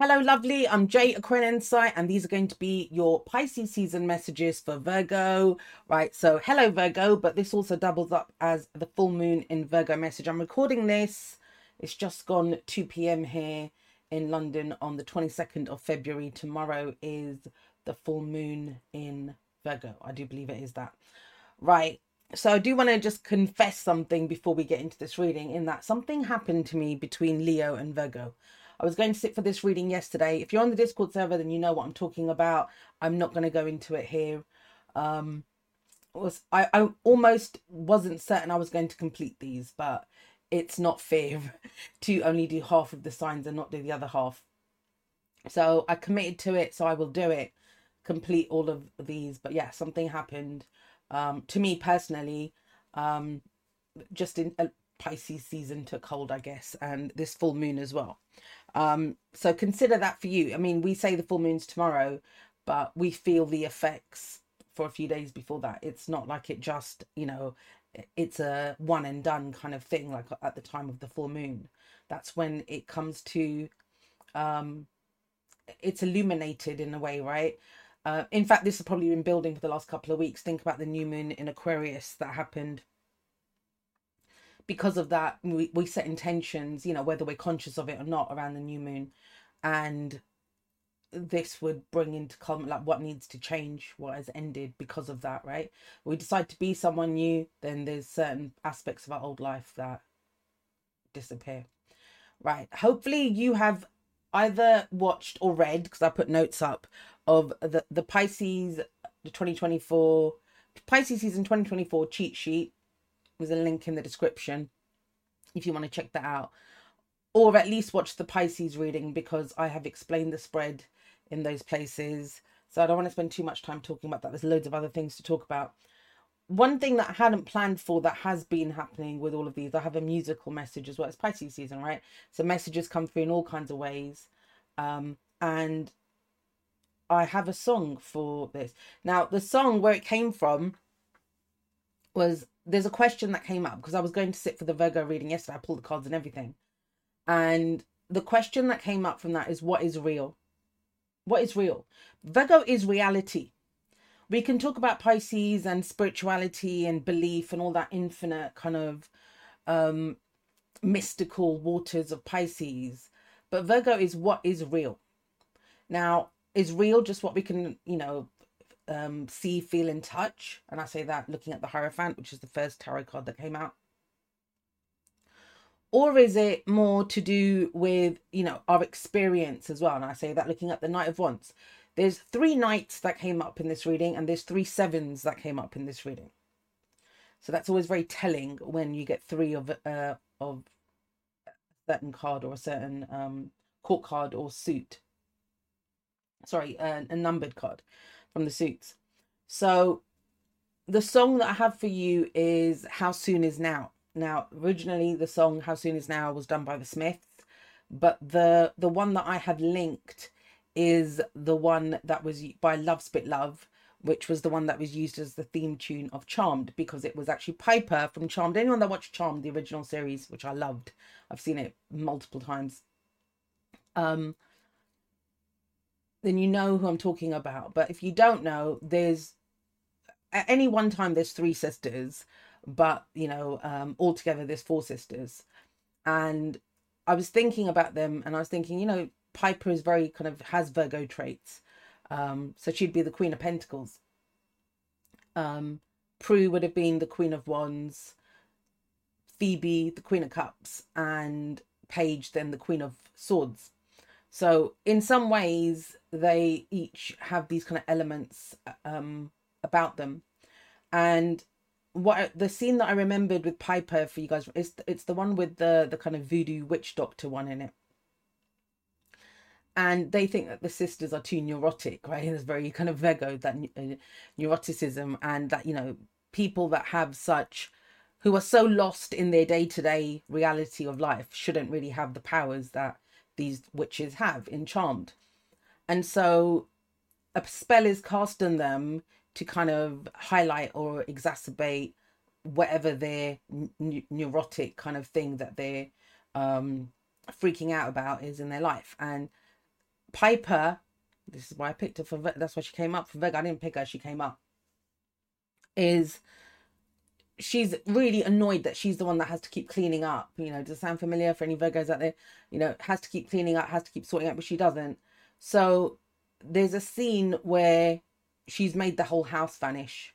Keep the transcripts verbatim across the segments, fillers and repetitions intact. Hello, lovely. I'm Jay Aquarian Insight, and these are going to be your Pisces season messages for Virgo. Right, so hello, Virgo, but this also doubles up as the full moon in Virgo message. I'm recording this. It's just gone two p m here in London on the twenty-second of February. Tomorrow is the full moon in Virgo. I do believe it is that. Right, so I do want to just confess something before we get into this reading, in that something happened to me between Leo and Virgo. I was going to sit for this reading yesterday. If you're on the Discord server, then you know what I'm talking about. I'm not going to go into it here. Um, it was, I, I almost wasn't certain I was going to complete these, but it's not fair to only do half of the signs and not do the other half. So I committed to it, so I will do it, complete all of these. But yeah, something happened um, to me personally, um, just in... a, Pisces season took hold, I guess, and this full moon as well. Um, so consider that for you. I mean, we say the full moon's tomorrow, but we feel the effects for a few days before that. It's not like it just, you know, it's a one and done kind of thing, like at the time of the full moon. That's when it comes to, um, it's illuminated in a way, right? Uh, in fact, this has probably been building for the last couple of weeks. Think about the new moon in Aquarius that happened. Because of that, we, we set intentions, you know, whether we're conscious of it or not, around the new moon. And this would bring into comment, like, what needs to change, what has ended because of that, right? We decide to be someone new, then there's certain aspects of our old life that disappear, right? Hopefully you have either watched or read, because I put notes up, of the, the Pisces, the twenty twenty-four, Pisces season twenty twenty-four cheat sheet. There's a link in the description if you want to check that out, or at least watch the Pisces reading, because I have explained the spread in those places. So I don't want to spend too much time talking about that. There's loads of other things to talk about. One thing that I hadn't planned for that has been happening with all of these, I have a musical message as well. It's Pisces season, right? So messages come through in all kinds of ways. Um, and I have a song for this. Now, the song, where it came from, was... there's a question that came up because I was going to sit for the Virgo reading yesterday. I pulled the cards and everything. And the question that came up from that is, what is real? What is real? Virgo is reality. We can talk about Pisces and spirituality and belief and all that infinite kind of um, mystical waters of Pisces. But Virgo is what is real. Now, is real just what we can, you know, Um, see, feel and touch? And I say that looking at the Hierophant, which is the first tarot card that came out. Or is it more to do with, you know, our experience as well? And I say that looking at the Knight of Wands. There's three knights that came up in this reading, and there's three sevens that came up in this reading. So that's always very telling when you get three of uh, of a certain card, or a certain um, court card or suit. Sorry, uh, a numbered card from the suits. So the song that I have for you is How Soon Is Now. Now, originally the song How Soon Is Now was done by the Smiths, but the the one that I had linked is the one that was by Love Spit Love, which was the one that was used as the theme tune of Charmed, because it was actually Piper from Charmed. Anyone that watched Charmed, the original series, which I loved, I've seen it multiple times, um then you know who I'm talking about. But if you don't know, there's, at any one time, there's three sisters, but, you know, um, altogether there's four sisters. And I was thinking about them, and I was thinking, you know, Piper is very kind of, has Virgo traits. Um, so she'd be the Queen of Pentacles. Um, Prue would have been the Queen of Wands, Phoebe, the Queen of Cups, and Paige, then the Queen of Swords. So in some ways, they each have these kind of elements um, about them. And what the scene that I remembered with Piper for you guys is, it's the one with the, the kind of voodoo witch doctor one in it. And they think that the sisters are too neurotic, right? And it's very kind of Virgo, that uh, neuroticism, and that, you know, people that have such, who are so lost in their day-to-day reality of life, shouldn't really have the powers that these witches have in Charmed. And so a spell is cast on them to kind of highlight or exacerbate whatever their n- neurotic kind of thing that they're um, freaking out about is in their life. And Piper, this is why I picked her for Virgo, that's why she came up for Virgo. I didn't pick her, she came up. Is she's really annoyed that she's the one that has to keep cleaning up. You know, does it sound familiar for any Virgos out there? You know, has to keep cleaning up, has to keep sorting out, but she doesn't. So there's a scene where she's made the whole house vanish.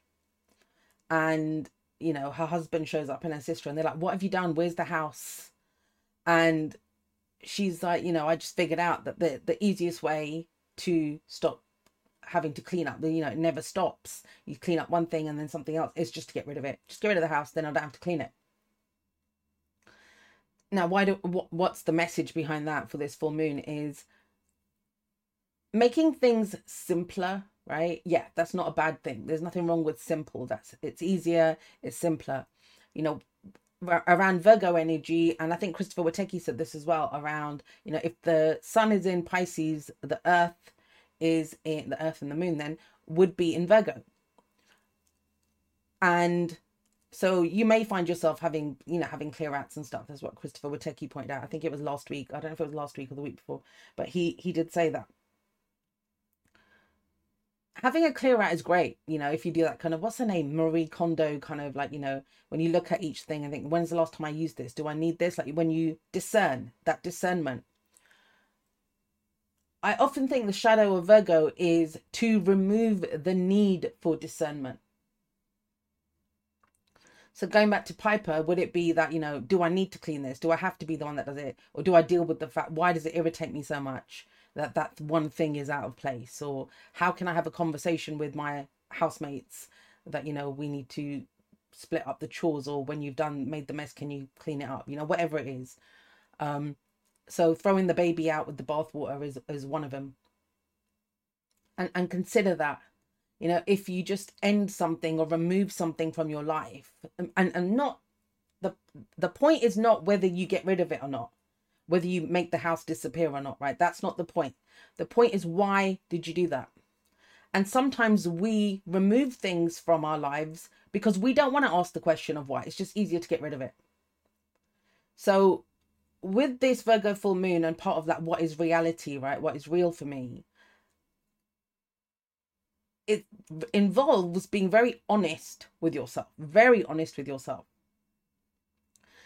And, you know, her husband shows up and her sister and they're like, what have you done? Where's the house? And she's like, you know, I just figured out that the, the easiest way to stop having to clean up, you know, it never stops. You clean up one thing and then something else is just to get rid of it. Just get rid of the house, then I don't have to clean it. Now, why do what, what's the message behind that for this full moon is making things simpler, right? Yeah, that's not a bad thing. There's nothing wrong with simple. That's it's easier, it's simpler. You know, around Virgo energy, and I think Christopher Witecki said this as well, around, you know, if the sun is in Pisces, the earth is in the earth and the moon then would be in Virgo. And so you may find yourself having, you know, having clear outs and stuff. That's what Christopher Witecki pointed out. I think it was last week. I don't know if it was last week or the week before, but he, he did say that. Having a clear out is great, you know, if you do that kind of, what's her name, Marie Kondo, kind of like, you know, when you look at each thing and think, when's the last time I used this? Do I need this? Like when you discern, that discernment. I often think the shadow of Virgo is to remove the need for discernment. So going back to Piper, would it be that, you know, do I need to clean this? Do I have to be the one that does it? Or do I deal with the fact, why does it irritate me so much that that one thing is out of place? Or how can I have a conversation with my housemates that, you know, we need to split up the chores, or when you've done made the mess, can you clean it up? You know, whatever it is. Um, so throwing the baby out with the bathwater is, is one of them. And, and consider that, you know, if you just end something or remove something from your life, and, and, and not the, the point is not whether you get rid of it or not, whether you make the house disappear or not, right? That's not the point. The point is, why did you do that? And sometimes we remove things from our lives because we don't want to ask the question of why. It's just easier to get rid of it. So with this Virgo full moon and part of that, what is reality, right? What is real for me? It involves being very honest with yourself, very honest with yourself.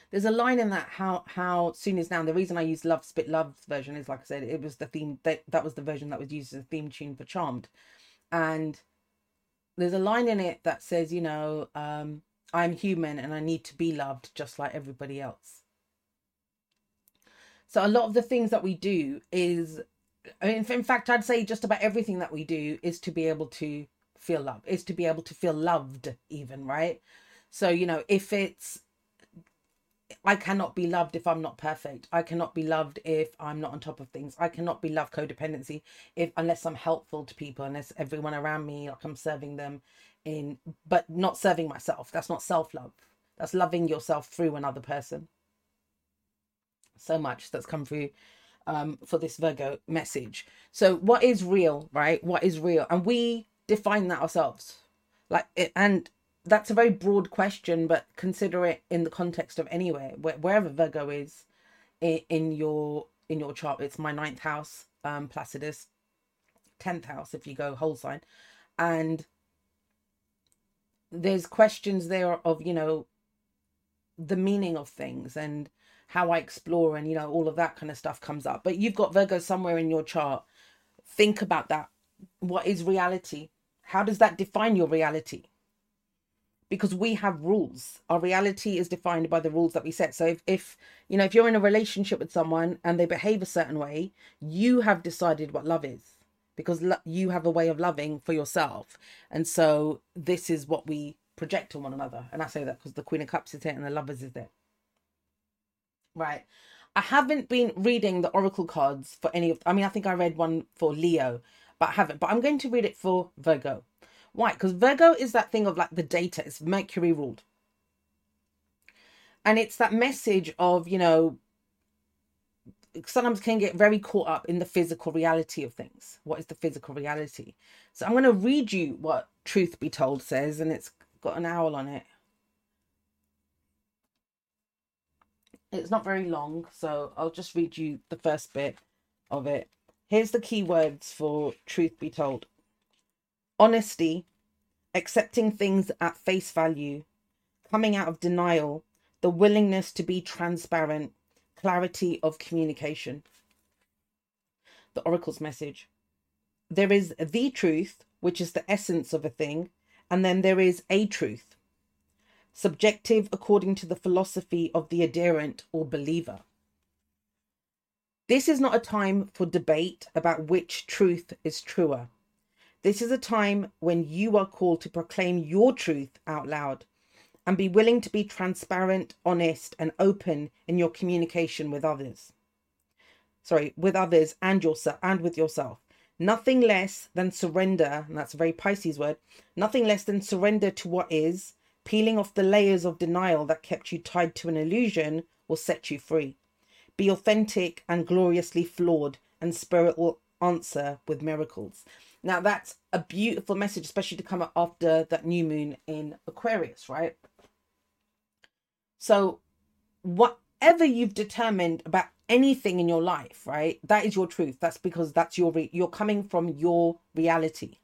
There's a line in that, how how soon is now. The reason I used Love Spit Love's version is, like I said, it was the theme, that, that was the version that was used as a theme tune for Charmed. And there's a line in it that says, you know, um, I'm human and I need to be loved just like everybody else. So a lot of the things that we do is, I mean, in fact, I'd say just about everything that we do is to be able to feel love, is to be able to feel loved even, right? So, you know, if it's, I cannot be loved if I'm not perfect. I cannot be loved if I'm not on top of things. I cannot be loved codependency if unless I'm helpful to people, unless everyone around me, like I'm serving them in, but not serving myself. That's not self-love. That's loving yourself through another person. So much that's come through um, for this Virgo message. So what is real, right? What is real? And we define that ourselves. Like, it, and that's a very broad question, but consider it in the context of anywhere, wherever Virgo is in your in your chart. It's my ninth house, um, Placidus, tenth house if you go whole sign, and there's questions there of, you know, the meaning of things and how I explore, and, you know, all of that kind of stuff comes up. But you've got Virgo somewhere in your chart. Think about that. What is reality? How does that define your reality? Because we have rules. Our reality is defined by the rules that we set. So if, if, you know, if you're in a relationship with someone and they behave a certain way, you have decided what love is, because lo- you have a way of loving for yourself. And so this is what we project on one another. And I say that because the Queen of Cups is here and the Lovers is there. Right. I haven't been reading the Oracle cards for any of, I mean, I think I read one for Leo, but I haven't, but I'm going to read it for Virgo. Why? Because Virgo is that thing of like the data. It's Mercury ruled. And it's that message of, you know, sometimes can get very caught up in the physical reality of things. What is the physical reality? So I'm going to read you what Truth Be Told says, and it's got an owl on it. It's not very long, so I'll just read you the first bit of it. Here's the key words for truth be told. Honesty, accepting things at face value, coming out of denial, the willingness to be transparent, clarity of communication. The Oracle's message. There is the truth, which is the essence of a thing, and then there is a truth, subjective according to the philosophy of the adherent or believer. This is not a time for debate about which truth is truer. This is a time when you are called to proclaim your truth out loud and be willing to be transparent, honest, and open in your communication with others. Sorry, with others and yourself and with yourself. Nothing less than surrender, and that's a very Pisces word, nothing less than surrender to what is, peeling off the layers of denial that kept you tied to an illusion, will set you free. Be authentic and gloriously flawed, and spirit will answer with miracles. Now that's a beautiful message, especially to come up after that new moon in Aquarius, right? So whatever you've determined about anything in your life, right, that is your truth. That's because that's your re- you're coming from your reality,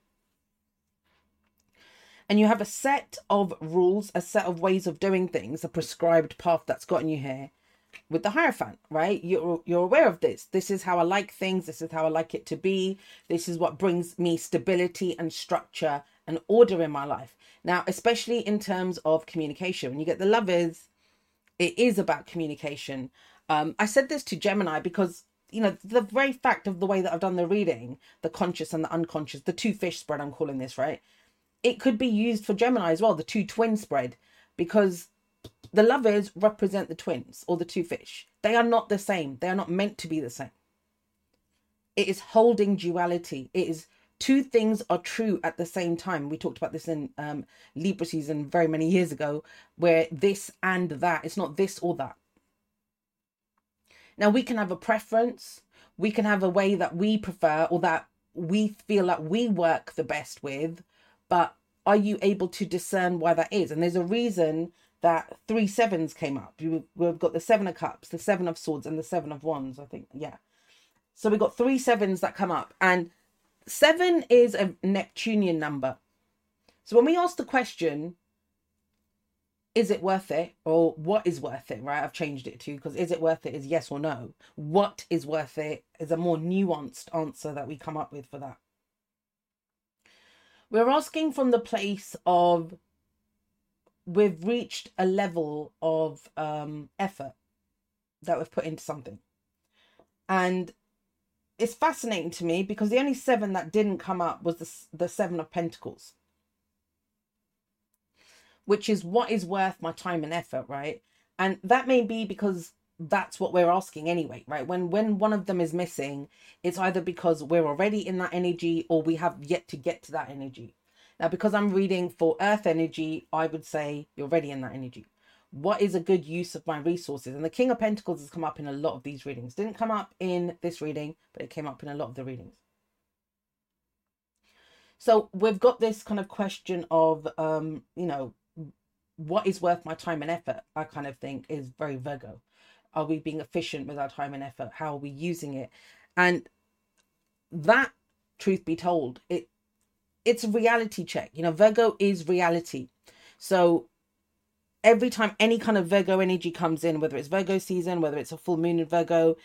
and you have a set of rules, a set of ways of doing things, a prescribed path that's gotten you here with the Hierophant, right? You're, you're aware of this. This is how I like things. This is how I like it to be. This is what brings me stability and structure and order in my life. Now, especially in terms of communication, when you get the Lovers, it is about communication. Um, I said this to Gemini because, you know, the very fact of the way that I've done the reading, the conscious and the unconscious, the two fish spread, I'm calling this, right? It could be used for Gemini as well, the two twin spread, because the Lovers represent the twins or the two fish. They are not the same. They are not meant to be the same. It is holding duality. It is two things are true at the same time. We talked about this in um, Libra season very many years ago, where this and that, it's not this or that. Now, we can have a preference. We can have a way that we prefer or that we feel that we work the best with. But are you able to discern why that is? And there's a reason that three sevens came up. You, we've got the Seven of Cups, the Seven of Swords, and the Seven of Wands, I think. Yeah. So we've got three sevens that come up. And seven is a Neptunian number. So when we ask the question, is it worth it? Or what is worth it, right? I've changed it to, because is it worth it is yes or no. What is worth it is a more nuanced answer that we come up with for that. We're asking from the place of we've reached a level of um, effort that we've put into something. And it's fascinating to me because the only seven that didn't come up was the, the Seven of Pentacles, which is what is worth my time and effort, right? And that may be because that's what we're asking anyway, right? When when one of them is missing, it's either because we're already in that energy or we have yet to get to that energy. Now, because I'm reading for Earth energy, I would say you're already in that energy. What is a good use of my resources? And the King of Pentacles has come up in a lot of these readings. Didn't come up in this reading, but it came up in a lot of the readings. So we've got this kind of question of, um, you know, what is worth my time and effort? I kind of think is very Virgo. Are we being efficient with our time and effort? How are we using it? And that, truth be told, it it's a reality check. You know, Virgo is reality. So every time any kind of Virgo energy comes in, whether it's Virgo season, whether it's a full moon in Virgo,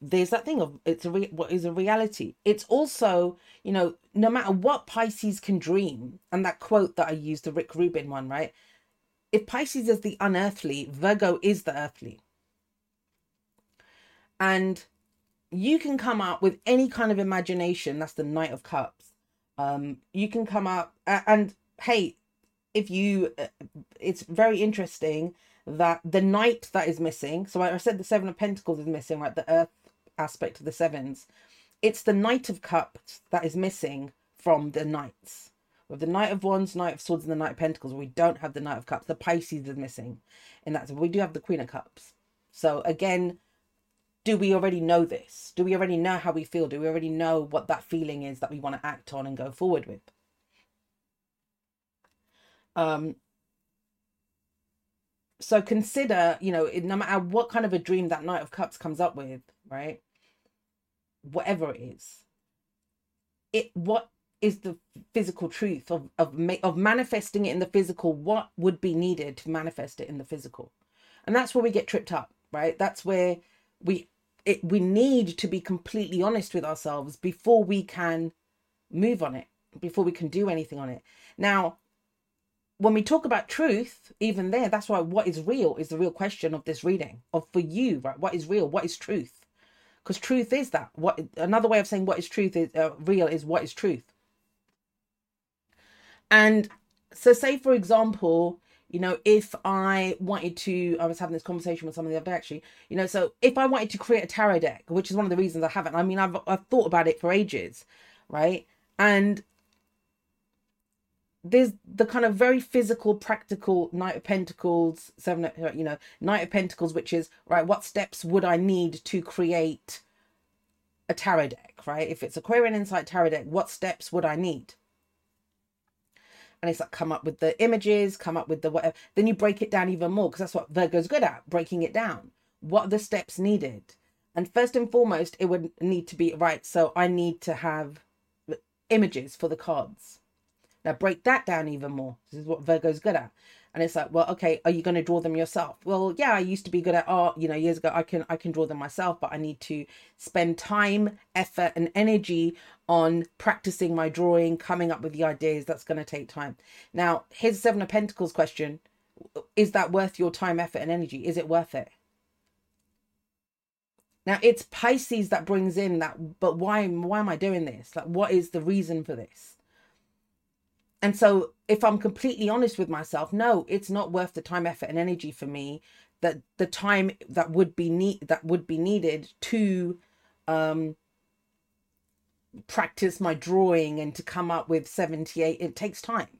there's that thing of it's a re- what is a reality. It's also, you know, no matter what Pisces can dream, and that quote that I used, the Rick Rubin one, right? If Pisces is the unearthly, Virgo is the earthly. And you can come up with any kind of imagination. That's the Knight of Cups. Um, you can come up and, and hey, if you, uh, it's very interesting that the Knight that is missing. So I said the Seven of Pentacles is missing, right? The Earth aspect of the sevens. It's the Knight of Cups that is missing from the Knights. With the Knight of Wands, Knight of Swords, and the Knight of Pentacles, we don't have the Knight of Cups. The Pisces is missing, and that's we do have the Queen of Cups. So again. Do we already know this? Do we already know how we feel? Do we already know what that feeling is that we want to act on and go forward with? Um, so consider, you know, no matter what kind of a dream that Knight of Cups comes up with, right? whatever it is, it what is the physical truth of of ma- of manifesting it in the physical? What would be needed to manifest it in the physical? And that's where we get tripped up, right? That's where we it we need to be completely honest with ourselves before we can move on it, before we can do anything on it. Now, when we talk about truth, even there, that's why what is real is the real question of this reading, of for you, right? What is real? What is truth? Because truth is that. What another way of saying what is truth is uh, real is what is truth. And so, say for example, you know, if I wanted to, I was having this conversation with someone the other day, actually, you know, so if I wanted to create a tarot deck, which is one of the reasons I haven't, I mean, I've I've thought about it for ages, right? And there's the kind of very physical, practical Knight of Pentacles, seven, you know, Knight of Pentacles, which is, right, what steps would I need to create a tarot deck, right? If it's Aquarian Insight tarot deck, what steps would I need? And it's like, come up with the images, come up with the whatever. Then you break it down even more, because that's what Virgo's good at, breaking it down. What are the steps needed? And first and foremost, it would need to be, right, so I need to have images for the cards. Now break that down even more. This is what Virgo's good at. And it's like, well, okay, are you going to draw them yourself? Well, yeah, I used to be good at art, you know, years ago. I can I can draw them myself, but I need to spend time, effort, and energy on practicing my drawing, coming up with the ideas. That's going to take time. Now, here's the Seven of Pentacles question. Is that worth your time, effort, and energy? Is it worth it? Now, it's Pisces that brings in that, but why, why am I doing this? Like, what is the reason for this? And so if I'm completely honest with myself, no, it's not worth the time, effort and energy for me, that the time that would be need that would be needed to um, practice my drawing and to come up with seventy-eight. It takes time,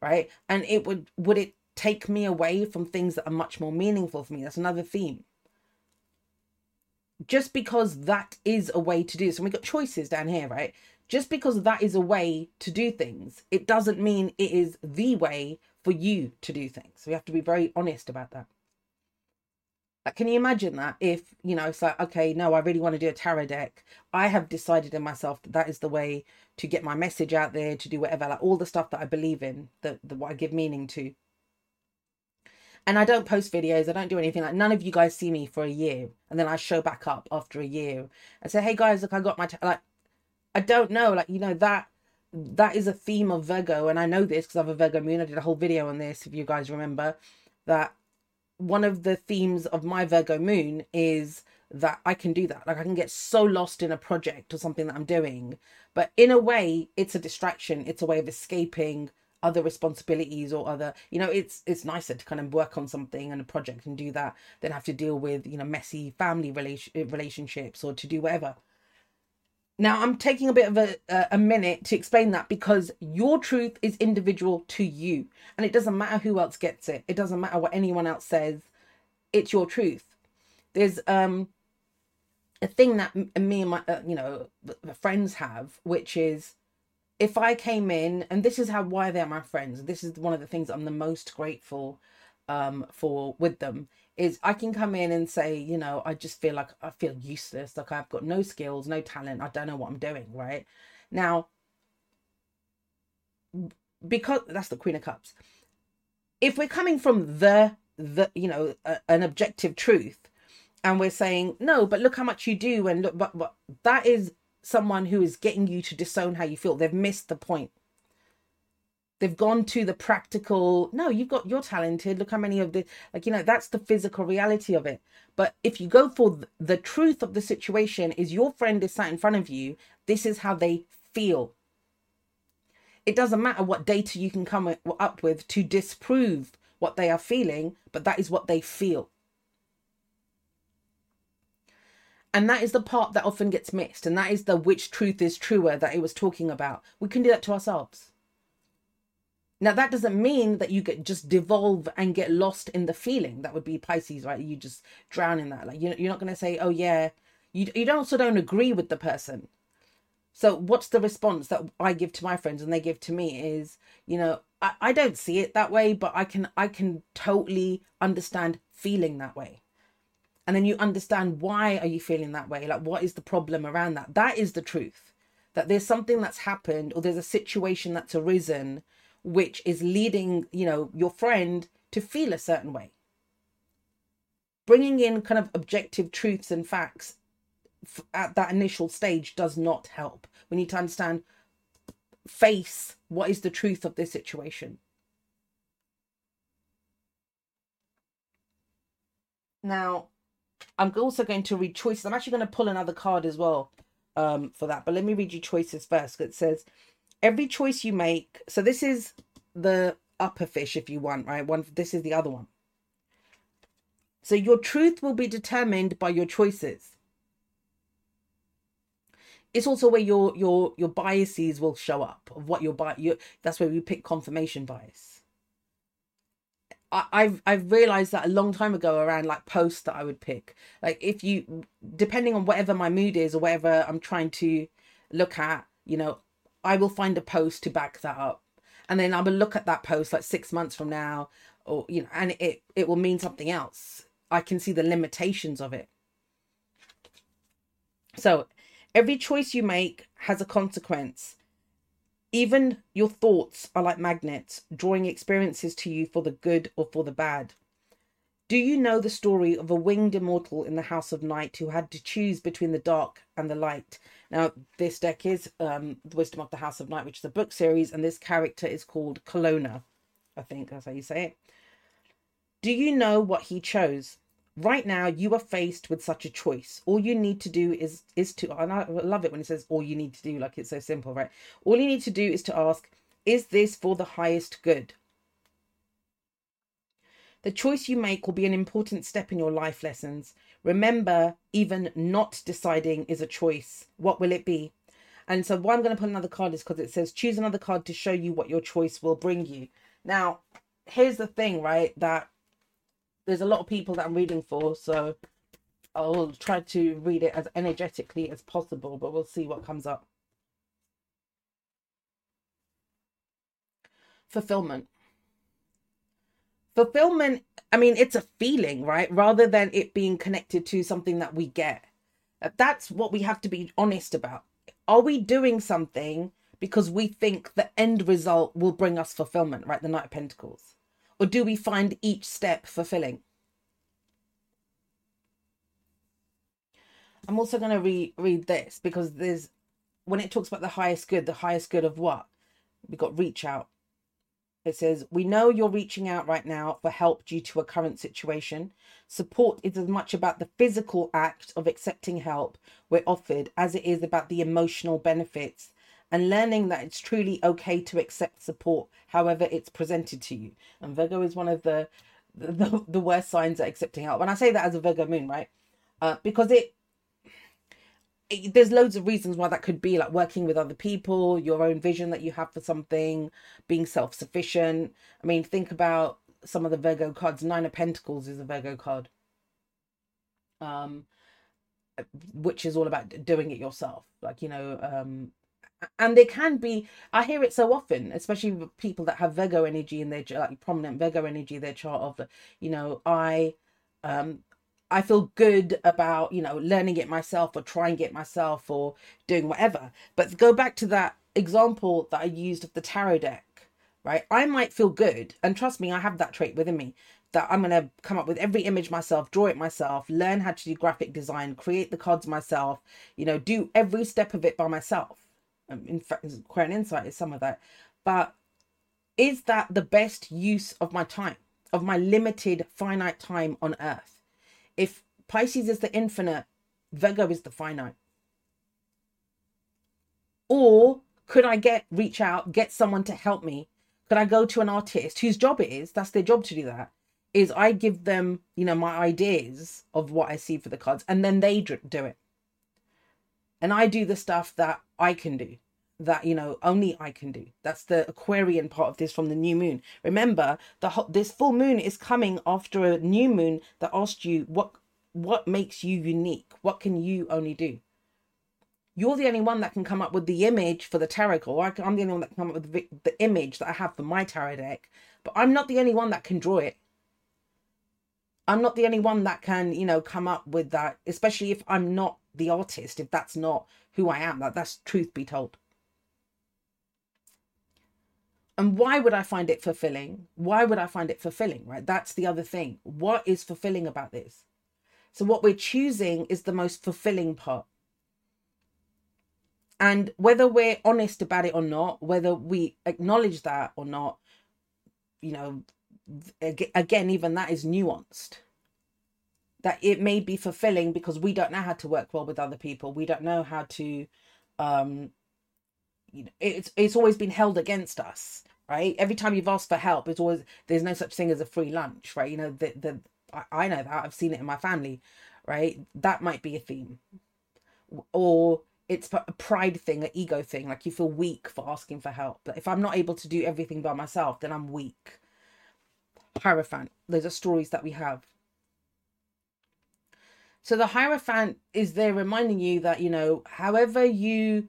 right? And it would would it take me away from things that are much more meaningful for me? That's another theme. Just because that is a way to do this. And we've got choices down here, right? Just because that is a way to do things, it doesn't mean it is the way for you to do things. We have to be very honest about that. Like, can you imagine that if, you know, it's like, okay, no, I really want to do a tarot deck. I have decided in myself that that is the way to get my message out there, to do whatever, like all the stuff that I believe in, that, that what I give meaning to. And I don't post videos. I don't do anything. Like, none of you guys see me for a year. And then I show back up after a year and say, hey guys, look, I got my, ta-. like, I don't know, like, you know, that that is a theme of Virgo. And I know this because I have a Virgo moon. I did a whole video on this, if you guys remember, that one of the themes of my Virgo moon is that I can do that. Like, I can get so lost in a project or something that I'm doing. But in a way, it's a distraction. It's a way of escaping other responsibilities or other, you know, it's it's nicer to kind of work on something and a project and do that than have to deal with, you know, messy family rela- relationships or to do whatever. Now, I'm taking a bit of a, uh, a minute to explain that because your truth is individual to you. And it doesn't matter who else gets it. It doesn't matter what anyone else says. It's your truth. There's um, a thing that me and my, uh, you know, friends have, which is if I came in, and this is how why they're my friends. This is one of the things I'm the most grateful um, for with them. Is I can come in and say, you know, I just feel like I feel useless. Like I've got no skills, no talent. I don't know what I'm doing, right? Now, because that's the Queen of Cups. If we're coming from the, the you know, a, an objective truth and we're saying, no, but look how much you do. And look, but, but that is someone who is getting you to disown how you feel. They've missed the point. They've gone to the practical, no, you've got, you're talented. Look how many of the, like, you know, that's the physical reality of it. But if you go for th- the truth of the situation is your friend is sat in front of you. This is how they feel. It doesn't matter what data you can come up with to disprove what they are feeling, but that is what they feel. And that is the part that often gets missed. And that is the which truth is truer that it was talking about. We can do that to ourselves. Now, that doesn't mean that you get just devolve and get lost in the feeling. That would be Pisces, right? You just drown in that. Like, you're not going to say, oh, yeah, you you also don't agree with the person. So what's the response that I give to my friends and they give to me is, you know, I, I don't see it that way, but I can I can totally understand feeling that way. And then you understand, why are you feeling that way? Like, what is the problem around that? That is the truth. That there's something that's happened, or there's a situation that's arisen, which is leading, you know, your friend to feel a certain way. Bringing in kind of objective truths and facts f- at that initial stage does not help. We need to understand, face what is the truth of this situation. Now, I'm also going to read choices. I'm actually going to pull another card as well um, for that. But let me read you choices first. It says, every choice you make. So this is the upper fish, if you want, right? One. This is the other one. So your truth will be determined by your choices. It's also where your your your biases will show up. Of what your bias. Your, that's where we pick confirmation bias. I've I've realized that a long time ago around like posts that I would pick, like if you, depending on whatever my mood is or whatever I'm trying to look at, you know, I will find a post to back that up, and then I will look at that post like six months from now, or you know, and it it will mean something else. I can see the limitations of it. So, every choice you make has a consequence. Even your thoughts are like magnets, drawing experiences to you for the good or for the bad. Do you know the story of a winged immortal in the House of Night who had to choose between the dark and the light? Now, this deck is um, the Wisdom of the House of Night, which is a book series, and this character is called Kelowna. I think that's how you say it. Do you know what he chose? Right now, you are faced with such a choice. All you need to do is, is to, and I love it when it says all you need to do, like it's so simple, right? All you need to do is to ask, is this for the highest good? The choice you make will be an important step in your life lessons. Remember, even not deciding is a choice. What will it be? And so why I'm going to put another card is because it says, choose another card to show you what your choice will bring you. Now, here's the thing, right? That there's a lot of people that I'm reading for, so I'll try to read it as energetically as possible, but we'll see what comes up. Fulfillment. Fulfillment, I mean, it's a feeling, right? Rather than it being connected to something that we get. That's what we have to be honest about. Are we doing something because we think the end result will bring us fulfillment, right? The Knight of Pentacles. Or do we find each step fulfilling? I'm also going to re- read this because there's, when it talks about the highest good, the highest good of what? We've got reach out. It says, we know you're reaching out right now for help due to a current situation. Support is as much about the physical act of accepting help we're offered as it is about the emotional benefits. And learning that it's truly okay to accept support, however it's presented to you. And Virgo is one of the the, the worst signs at accepting help. And I say that as a Virgo moon, right? Uh, because it, it there's loads of reasons why that could be, like working with other people, your own vision that you have for something, being self-sufficient. I mean, think about some of the Virgo cards. Nine of Pentacles is a Virgo card, um, which is all about doing it yourself. Like, you know... Um, And they can be, I hear it so often, especially with people that have Virgo energy in their, like prominent Virgo energy, their chart of, you know, I, um, I feel good about, you know, learning it myself or trying it myself or doing whatever. But go back to that example that I used of the tarot deck, right? I might feel good. And trust me, I have that trait within me that I'm going to come up with every image myself, draw it myself, learn how to do graphic design, create the cards myself, you know, do every step of it by myself. In fact, Aquarian Insight is some of that. But is that the best use of my time, of my limited, finite time on Earth? If Pisces is the infinite, Virgo is the finite. Or could I get, reach out, get someone to help me? Could I go to an artist whose job it is, that's their job to do that, is I give them, you know, my ideas of what I see for the cards, and then they do it. And I do the stuff that I can do, that, you know, only I can do. That's the Aquarian part of this from the new moon. Remember, the ho- this full moon is coming after a new moon that asked you, what what makes you unique? What can you only do? You're the only one that can come up with the image for the tarot card. I'm the only one that can come up with the, the image that I have for my tarot deck. But I'm not the only one that can draw it. I'm not the only one that can, you know, come up with that, especially if I'm not the artist, if that's not who I am, that that's truth be told. And why would I find it fulfilling? Why would I find it fulfilling, right? That's the other thing. What is fulfilling about this? So what we're choosing is the most fulfilling part. And whether we're honest about it or not, whether we acknowledge that or not, you know, again, even that is nuanced. That it may be fulfilling because we don't know how to work well with other people. We don't know how to, um, you know, it's it's always been held against us, right? Every time you've asked for help, it's always, there's no such thing as a free lunch, right? You know, the, the I know that, I've seen it in my family, right? That might be a theme. Or it's a pride thing, an ego thing, like you feel weak for asking for help. But if I'm not able to do everything by myself, then I'm weak. Hierophant, those are stories that we have. So the Hierophant is there reminding you that, you know, however you,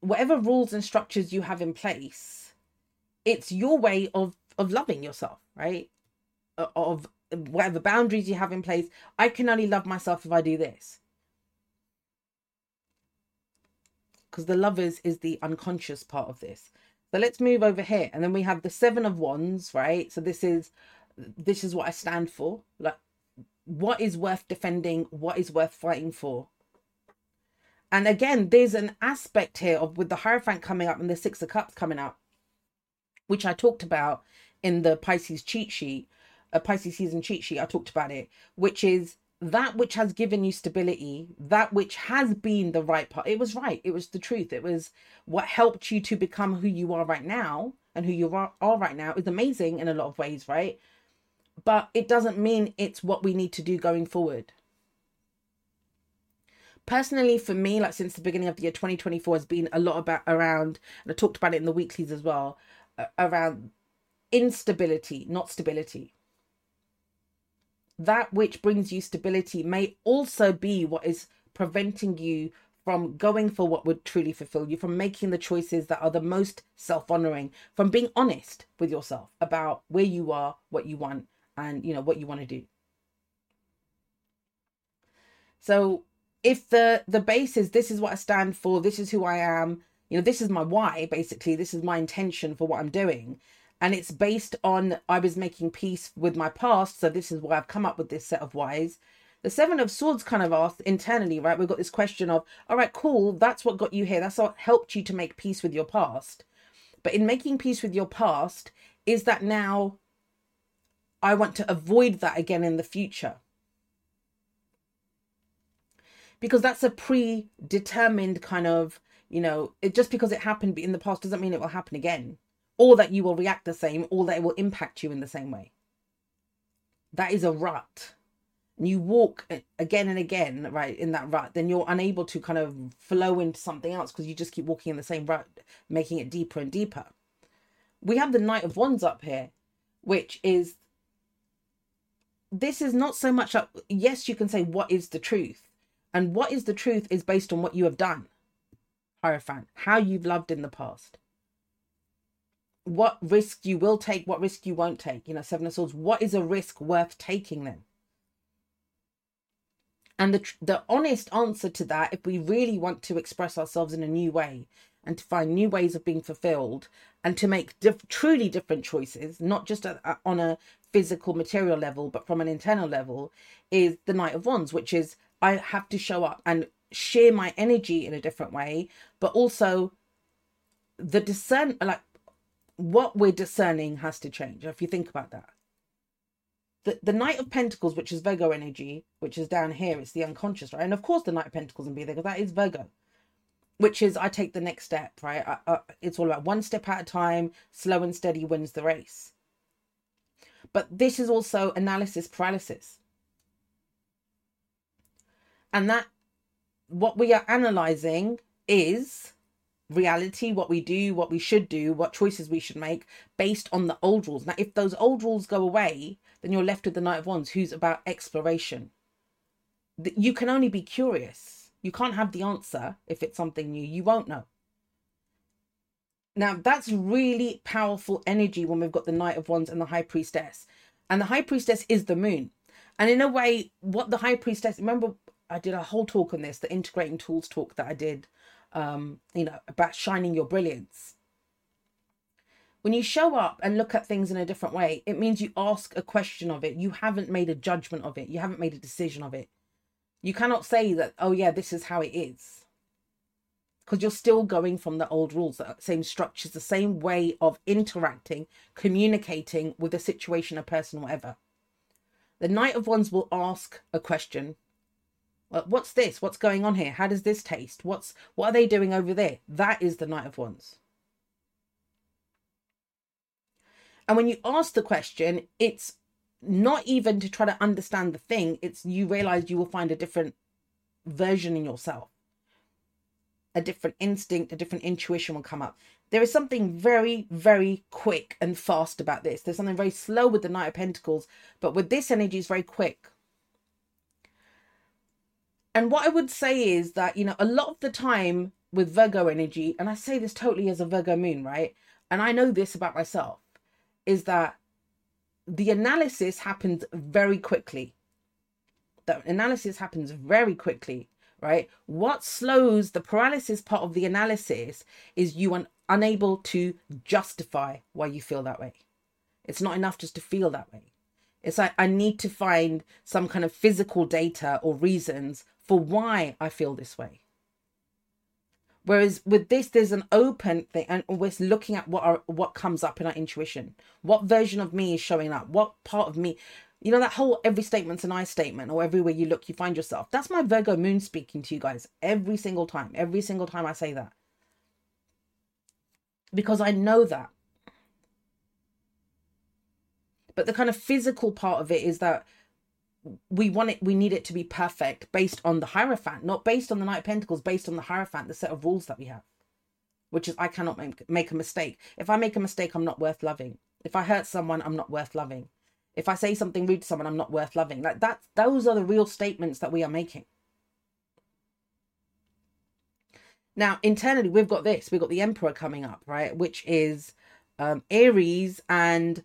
whatever rules and structures you have in place, it's your way of, of loving yourself, right? Of whatever boundaries you have in place. I can only love myself if I do this. Because the Lovers is the unconscious part of this. So let's move over here. And then we have the Seven of Wands, right? So this is, this is what I stand for. Like, what is worth defending? What is worth fighting for? And again, there's an aspect here of, with the Hierophant coming up and the Six of Cups coming up, which I talked about in the Pisces cheat sheet, a Pisces season cheat sheet. I talked about it, which is that which has given you stability, that which has been the right part. It was right. It was the truth. It was what helped you to become who you are right now, and who you are, are right now is amazing in a lot of ways, right? But it doesn't mean it's what we need to do going forward. Personally, for me, like since the beginning of the year, twenty twenty-four has been a lot about around, and I talked about it in the weeklies as well, uh, around instability, not stability. That which brings you stability may also be what is preventing you from going for what would truly fulfill you, from making the choices that are the most self-honoring, from being honest with yourself about where you are, what you want, and, you know, what you want to do. So if the the base is, this is what I stand for, this is who I am, you know, this is my why, basically, this is my intention for what I'm doing. And it's based on, I was making peace with my past, so this is why I've come up with this set of whys. The Seven of Swords kind of asked internally, right? We've got this question of, all right, cool, that's what got you here. That's what helped you to make peace with your past. But in making peace with your past, is that now I want to avoid that again in the future? Because that's a predetermined kind of, you know, it, just because it happened in the past doesn't mean it will happen again. Or that you will react the same, or that it will impact you in the same way. That is a rut. And you walk again and again, right, in that rut, then you're unable to kind of flow into something else because you just keep walking in the same rut, making it deeper and deeper. We have the Knight of Wands up here, which is, this is not so much, like, yes, you can say, what is the truth? And what is the truth is based on what you have done, Hierophant, how you've loved in the past. What risk you will take, what risk you won't take. You know, Seven of Swords, what is a risk worth taking then? And the the honest answer to that, if we really want to express ourselves in a new way and to find new ways of being fulfilled and to make diff- truly different choices, not just a, a, on a physical material level, but from an internal level, is the Knight of Wands, which is I have to show up and share my energy in a different way, but also the discern, like, what we're discerning has to change. If you think about that, the the Knight of Pentacles, which is Virgo energy, which is down here, it's the unconscious, right? And of course the Knight of Pentacles and be there, because that is Virgo, which is I take the next step, right? I, I, it's all about one step at a time, slow and steady wins the race. But this is also analysis paralysis, and that what we are analyzing is reality, what we do, what we should do, what choices we should make based on the old rules. Now, if those old rules go away, then you're left with the Knight of Wands, who's about exploration. You can only be curious. You can't have the answer if it's something new. You won't know. Now, that's really powerful energy when we've got the Knight of Wands and the High Priestess. And the High Priestess is the moon. And in a way, what the High Priestess, remember I did a whole talk on this, the integrating tools talk that I did, um, you know, about shining your brilliance. When you show up and look at things in a different way, it means you ask a question of it. You haven't made a judgment of it. You haven't made a decision of it. You cannot say that, oh yeah, this is how it is. Because you're still going from the old rules, the same structures, the same way of interacting, communicating with a situation, a person, whatever. The Knight of Wands will ask a question. Well, what's this? What's going on here? How does this taste? What's what are they doing over there? That is the Knight of Wands. And when you ask the question, it's not even to try to understand the thing. It's you realize you will find a different version in yourself. A different instinct, a different intuition will come up. There is something very, very quick and fast about this. There's something very slow with the Knight of Pentacles, but with this energy is very quick. And what I would say is that, you know, a lot of the time with Virgo energy, and I say this totally as a Virgo moon, right? And I know this about myself, is that the analysis happens very quickly. The analysis happens very quickly, right? What slows the paralysis part of the analysis is you are unable to justify why you feel that way. It's not enough just to feel that way. It's like, I need to find some kind of physical data or reasons for why I feel this way. Whereas with this, there's an open thing and always looking at what are, what comes up in our intuition. What version of me is showing up? What part of me? You know, that whole every statement's an I statement, or everywhere you look, you find yourself. That's my Virgo moon speaking to you guys every single time. Every single time I say that. Because I know that. But the kind of physical part of it is that we want it, we need it to be perfect based on the Hierophant, not based on the Knight of Pentacles, based on the Hierophant, the set of rules that we have, which is I cannot make, make a mistake. If I make a mistake, I'm not worth loving. If I hurt someone, I'm not worth loving. If I say something rude to someone, I'm not worth loving. Like that, those are the real statements that we are making. Now, internally, we've got this, we've got the Emperor coming up, right? Which is um, Aries and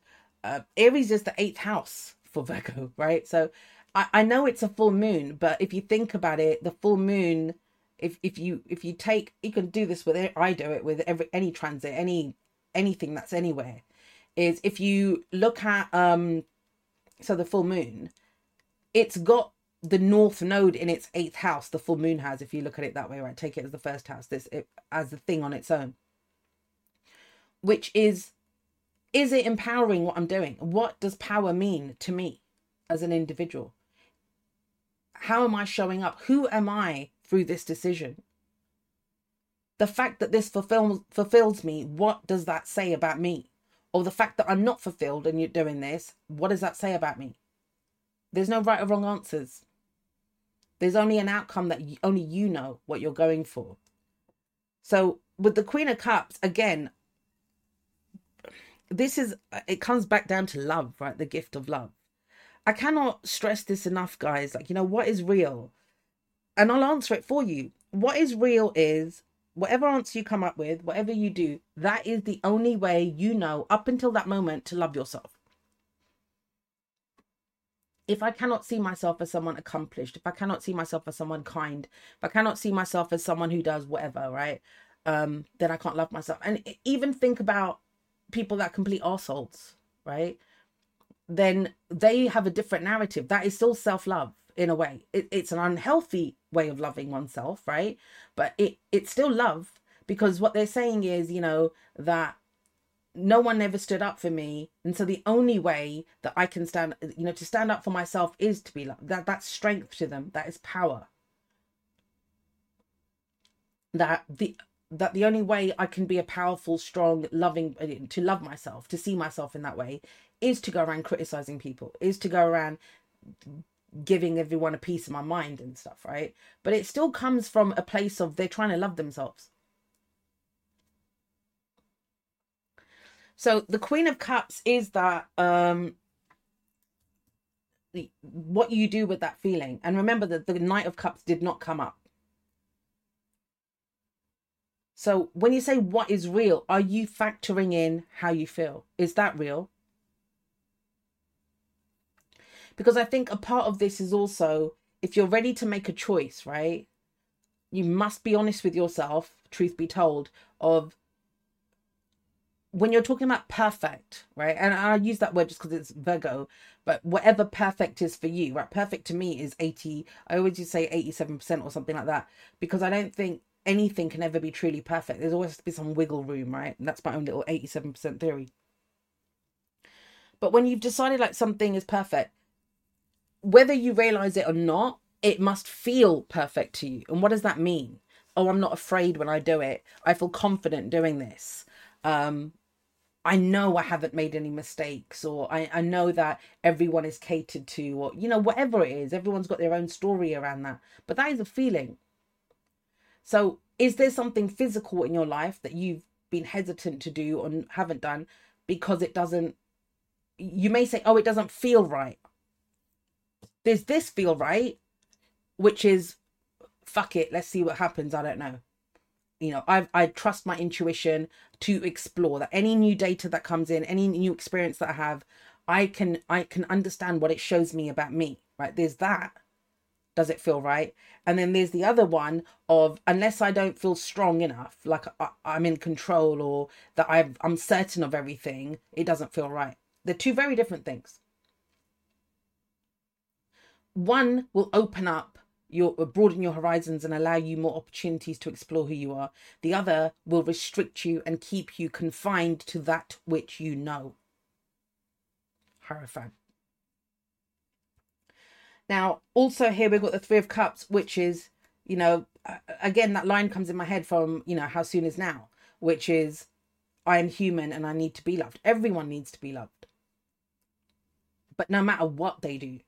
Uh, Aries is the eighth house for Virgo, right? So I, I know it's a full moon, but if you think about it, the full moon, if if you if you take, you can do this with it. I do it with every any transit, any anything that's anywhere. Is if you look at um, so the full moon, it's got the North Node in its eighth house. The full moon has, if you look at it that way, right? Take it as the first house. This it, as the thing on its own, which is. Is it empowering what I'm doing? What does power mean to me as an individual? How am I showing up? Who am I through this decision? The fact that this fulfills, fulfills me, what does that say about me? Or the fact that I'm not fulfilled and you're doing this, what does that say about me? There's no right or wrong answers. There's only an outcome that you, only you know what you're going for. So with the Queen of Cups, again, this is, it comes back down to love, right? The gift of love. I cannot stress this enough, guys. Like, you know, what is real? And I'll answer it for you. What is real is whatever answer you come up with, whatever you do, that is the only way you know up until that moment to love yourself. If I cannot see myself as someone accomplished, if I cannot see myself as someone kind, if I cannot see myself as someone who does whatever, right? Um, then I can't love myself. And even think about people that are complete arseholes, right? Then they have a different narrative. That is still self-love in a way. It, it's an unhealthy way of loving oneself, right? But it it's still love, because what they're saying is, you know, that no one ever stood up for me. And so the only way that I can stand, you know, to stand up for myself is to be loved. That, that's strength to them. That is power. That the... that the only way I can be a powerful, strong, loving, to love myself, to see myself in that way, is to go around criticizing people, is to go around giving everyone a piece of my mind and stuff, right? But it still comes from a place of they're trying to love themselves. So the Queen of Cups is that um, the, what you do with that feeling. And remember that the Knight of Cups did not come up. So when you say what is real, are you factoring in how you feel? Is that real? Because I think a part of this is also, if you're ready to make a choice, right? You must be honest with yourself, truth be told, of when you're talking about perfect, right? And I use that word just because it's Virgo, but whatever perfect is for you, right? Perfect to me is eighty, I always just say eighty-seven percent or something like that, because I don't think anything can ever be truly perfect. There's always to be some wiggle room, right? And that's my own little eighty-seven percent theory. But when you've decided like something is perfect, whether you realize it or not, it must feel perfect to you. And what does that mean? Oh, I'm not afraid when I do it. I feel confident doing this. Um, I know I haven't made any mistakes, or I, I know that everyone is catered to, or, you know, whatever it is, everyone's got their own story around that. But that is a feeling. So is there something physical in your life that you've been hesitant to do or haven't done because it doesn't, you may say, oh, it doesn't feel right. There's this feel right, which is, fuck it, let's see what happens. I don't know. You know, I I trust my intuition to explore that any new data that comes in, any new experience that I have, I can I can understand what it shows me about me, right? There's that. Does it feel right? And then there's the other one of, unless I don't feel strong enough, like I, I'm in control, or that I've, I'm certain of everything, it doesn't feel right. They're two very different things. One will open up your, broaden your horizons and allow you more opportunities to explore who you are. The other will restrict you and keep you confined to that which you know. Hierophant. Now, also here we've got the Three of Cups, which is, you know, again, that line comes in my head from, you know, How Soon Is Now, which is, I am human and I need to be loved. Everyone needs to be loved. But no matter what they do,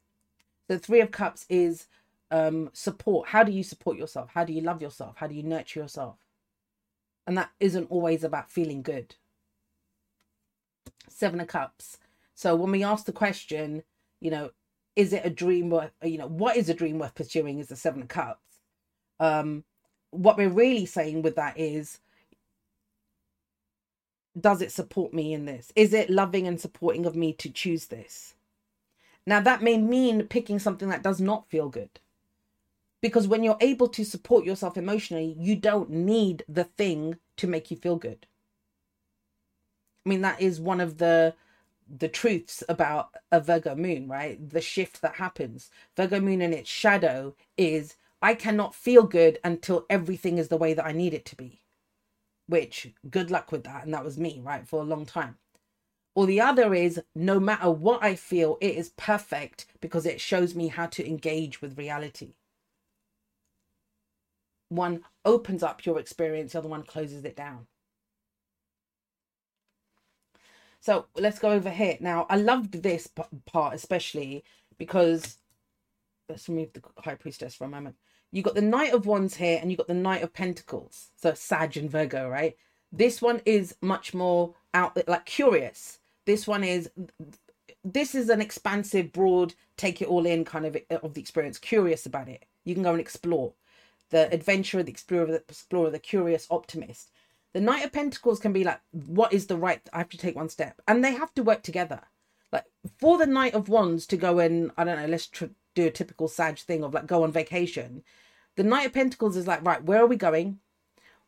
the Three of Cups is um, support. How do you support yourself? How do you love yourself? How do you nurture yourself? And that isn't always about feeling good. Seven of Cups. So when we ask the question, you know, is it a dream worth, you know, what is a dream worth pursuing is the Seven of Cups. Um, what we're really saying with that is, does it support me in this? Is it loving and supporting of me to choose this? Now, that may mean picking something that does not feel good. Because when you're able to support yourself emotionally, you don't need the thing to make you feel good. I mean, that is one of the... the truths about a Virgo moon, right? The shift that happens. Virgo moon and its shadow is, I cannot feel good until everything is the way that I need it to be, which good luck with that. And that was me, right? For a long time. Or the other is, no matter what I feel, it is perfect because it shows me how to engage with reality. One opens up your experience, the other one closes it down. So let's go over here. Now, I loved this p- part, especially because, let's remove the High Priestess for a moment. You got the Knight of Wands here and you got the Knight of Pentacles. So Sag and Virgo, right? This one is much more out, like curious. This one is, this is an expansive, broad, take it all in kind of, of the experience, curious about it. You can go and explore. The adventurer, the explorer, the explorer, the curious optimist. The Knight of Pentacles can be like, what is the right, I have to take one step. And they have to work together. Like, for the Knight of Wands to go and, I don't know, let's tr- do a typical Sag thing of like, go on vacation. The Knight of Pentacles is like, right, where are we going?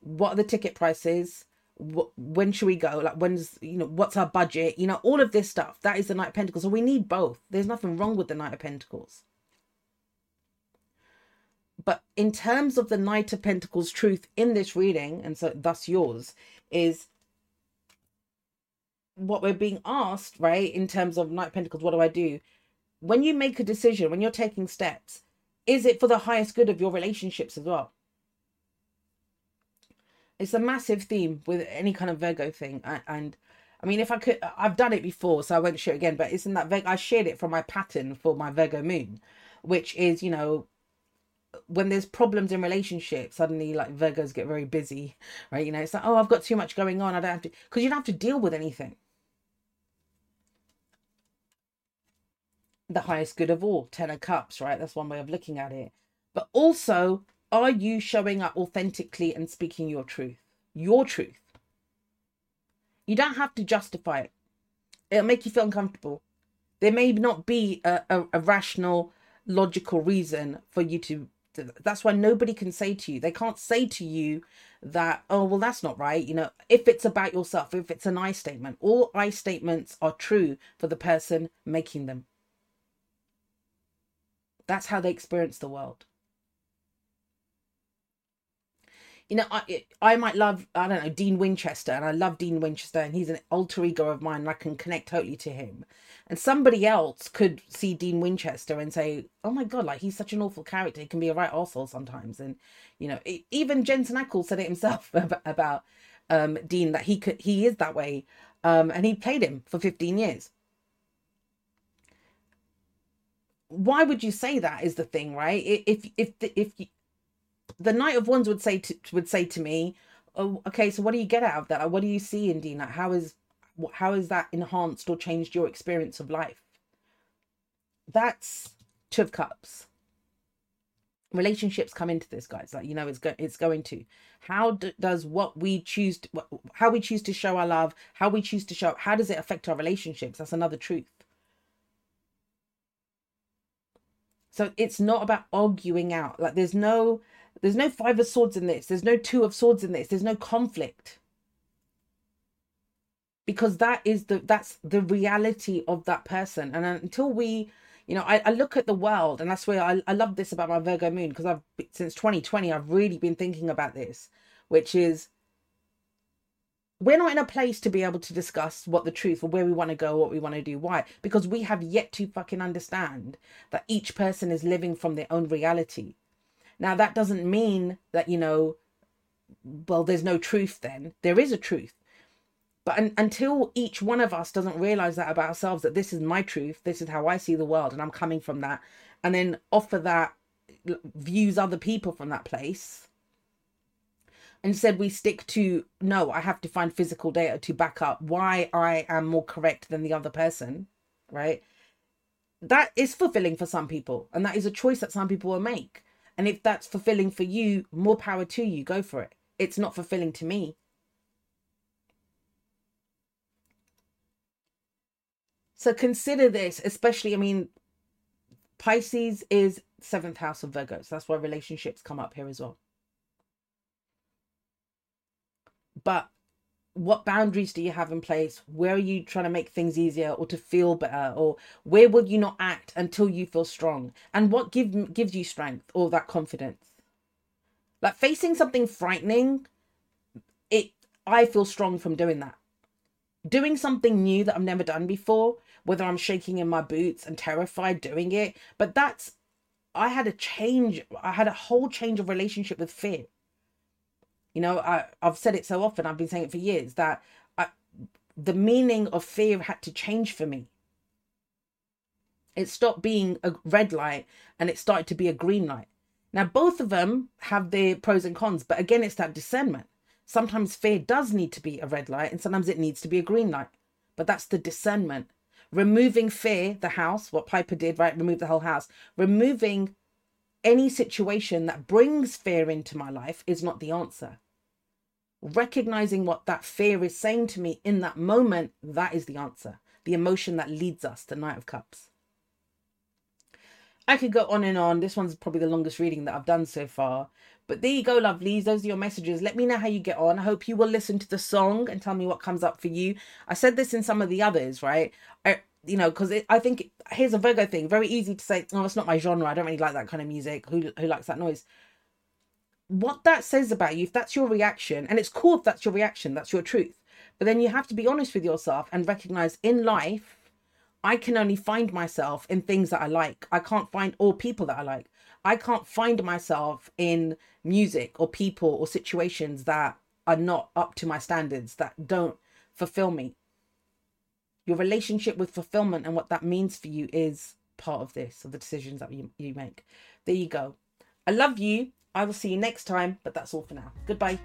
What are the ticket prices? What, when should we go? Like, when's, you know, what's our budget? You know, all of this stuff. That is the Knight of Pentacles. So we need both. There's nothing wrong with the Knight of Pentacles. But in terms of the Knight of Pentacles truth in this reading, and so thus yours, is what we're being asked, right? In terms of Knight of Pentacles, what do I do? When you make a decision, when you're taking steps, is it for the highest good of your relationships as well? It's a massive theme with any kind of Virgo thing. And, and I mean, if I could, I've done it before, so I won't share it again, but it's in that, I shared it from my pattern for my Virgo moon, which is, you know, when there's problems in relationships, suddenly like Virgos get very busy, right? You know, it's like, oh, I've got too much going on. I don't have to, because you don't have to deal with anything. The highest good of all, Ten of Cups, right? That's one way of looking at it. But also, are you showing up authentically and speaking your truth? Your truth. You don't have to justify it. It'll make you feel uncomfortable. There may not be a, a, a rational, logical reason for you to, to... That's why nobody can say to you, they can't say to you that, oh, well, that's not right. You know, if it's about yourself, if it's an I statement, all I statements are true for the person making them. That's how they experience the world. You know, I I might love, I don't know, Dean Winchester, and I love Dean Winchester, and he's an alter ego of mine, and I can connect totally to him. And somebody else could see Dean Winchester and say, oh my God, like, he's such an awful character. He can be a right arsehole sometimes. And, you know, it, even Jensen Ackles said it himself about, about um, Dean, that he could he is that way. Um, and he played him for fifteen years. Why would you say that is the thing, right? If, if, if you... The Knight of Wands would say to, would say to me, oh, okay, so what do you get out of that? What do you see in Dean? Like, how is how is that enhanced or changed your experience of life? That's Two of Cups. Relationships come into this, guys. Like, you know, it's go, it's going to. How do, does what we choose, to, how we choose to show our love, how we choose to show, how does it affect our relationships? That's another truth. So it's not about arguing out. Like, there's no... There's no Five of Swords in this. There's no Two of Swords in this. There's no conflict. Because that is the, that's the reality of that person. And until we, you know, I, I look at the world, and that's where I, I love this about my Virgo moon, because I've, since twenty twenty, I've really been thinking about this, which is, we're not in a place to be able to discuss what the truth or where we want to go, what we want to do, why, because we have yet to fucking understand that each person is living from their own reality. Now, that doesn't mean that, you know, well, there's no truth then. There is a truth. But un- until each one of us doesn't realize that about ourselves, that this is my truth, this is how I see the world, and I'm coming from that, and then offer that, views other people from that place. Instead, we stick to, no, I have to find physical data to back up why I am more correct than the other person, right? That is fulfilling for some people, and that is a choice that some people will make. And if that's fulfilling for you, more power to you, go for it. It's not fulfilling to me. So consider this, especially, I mean, Pisces is seventh house of Virgo. So that's why relationships come up here as well. But what boundaries do you have in place? Where are you trying to make things easier or to feel better? Or where will you not act until you feel strong? And what give, gives you strength or that confidence? Like, facing something frightening, it I feel strong from doing that. Doing something new that I've never done before, whether I'm shaking in my boots and terrified doing it. But that's, I had a change. I had a whole change of relationship with fear. You know, I, I've said it so often, I've been saying it for years, that I, the meaning of fear had to change for me. It stopped being a red light and it started to be a green light. Now, both of them have their pros and cons, but again, it's that discernment. Sometimes fear does need to be a red light and sometimes it needs to be a green light. But that's the discernment. Removing fear, the house, what Piper did, right? Remove the whole house. Removing any situation that brings fear into my life is not the answer. Recognizing what that fear is saying to me in that moment, that is the answer. The emotion that leads us to Knight of Cups. I could go on and on. This one's probably the longest reading that I've done so far. But there you go, lovelies. Those are your messages. Let me know how you get on. I hope you will listen to the song and tell me what comes up for you. I said this in some of the others, right? I, you know, because I think it, here's a Virgo thing. Very easy to say, oh, it's not my genre. I don't really like that kind of music. Who who likes that noise? What that says about you, if that's your reaction, and it's cool if that's your reaction, that's your truth. But then you have to be honest with yourself and recognize in life, I can only find myself in things that I like. I can't find all people that I like. I can't find myself in music or people or situations that are not up to my standards, that don't fulfill me. Your relationship with fulfillment and what that means for you is part of this, of the decisions that you, you make. There you go. I love you. I will see you next time, but that's all for now. Goodbye.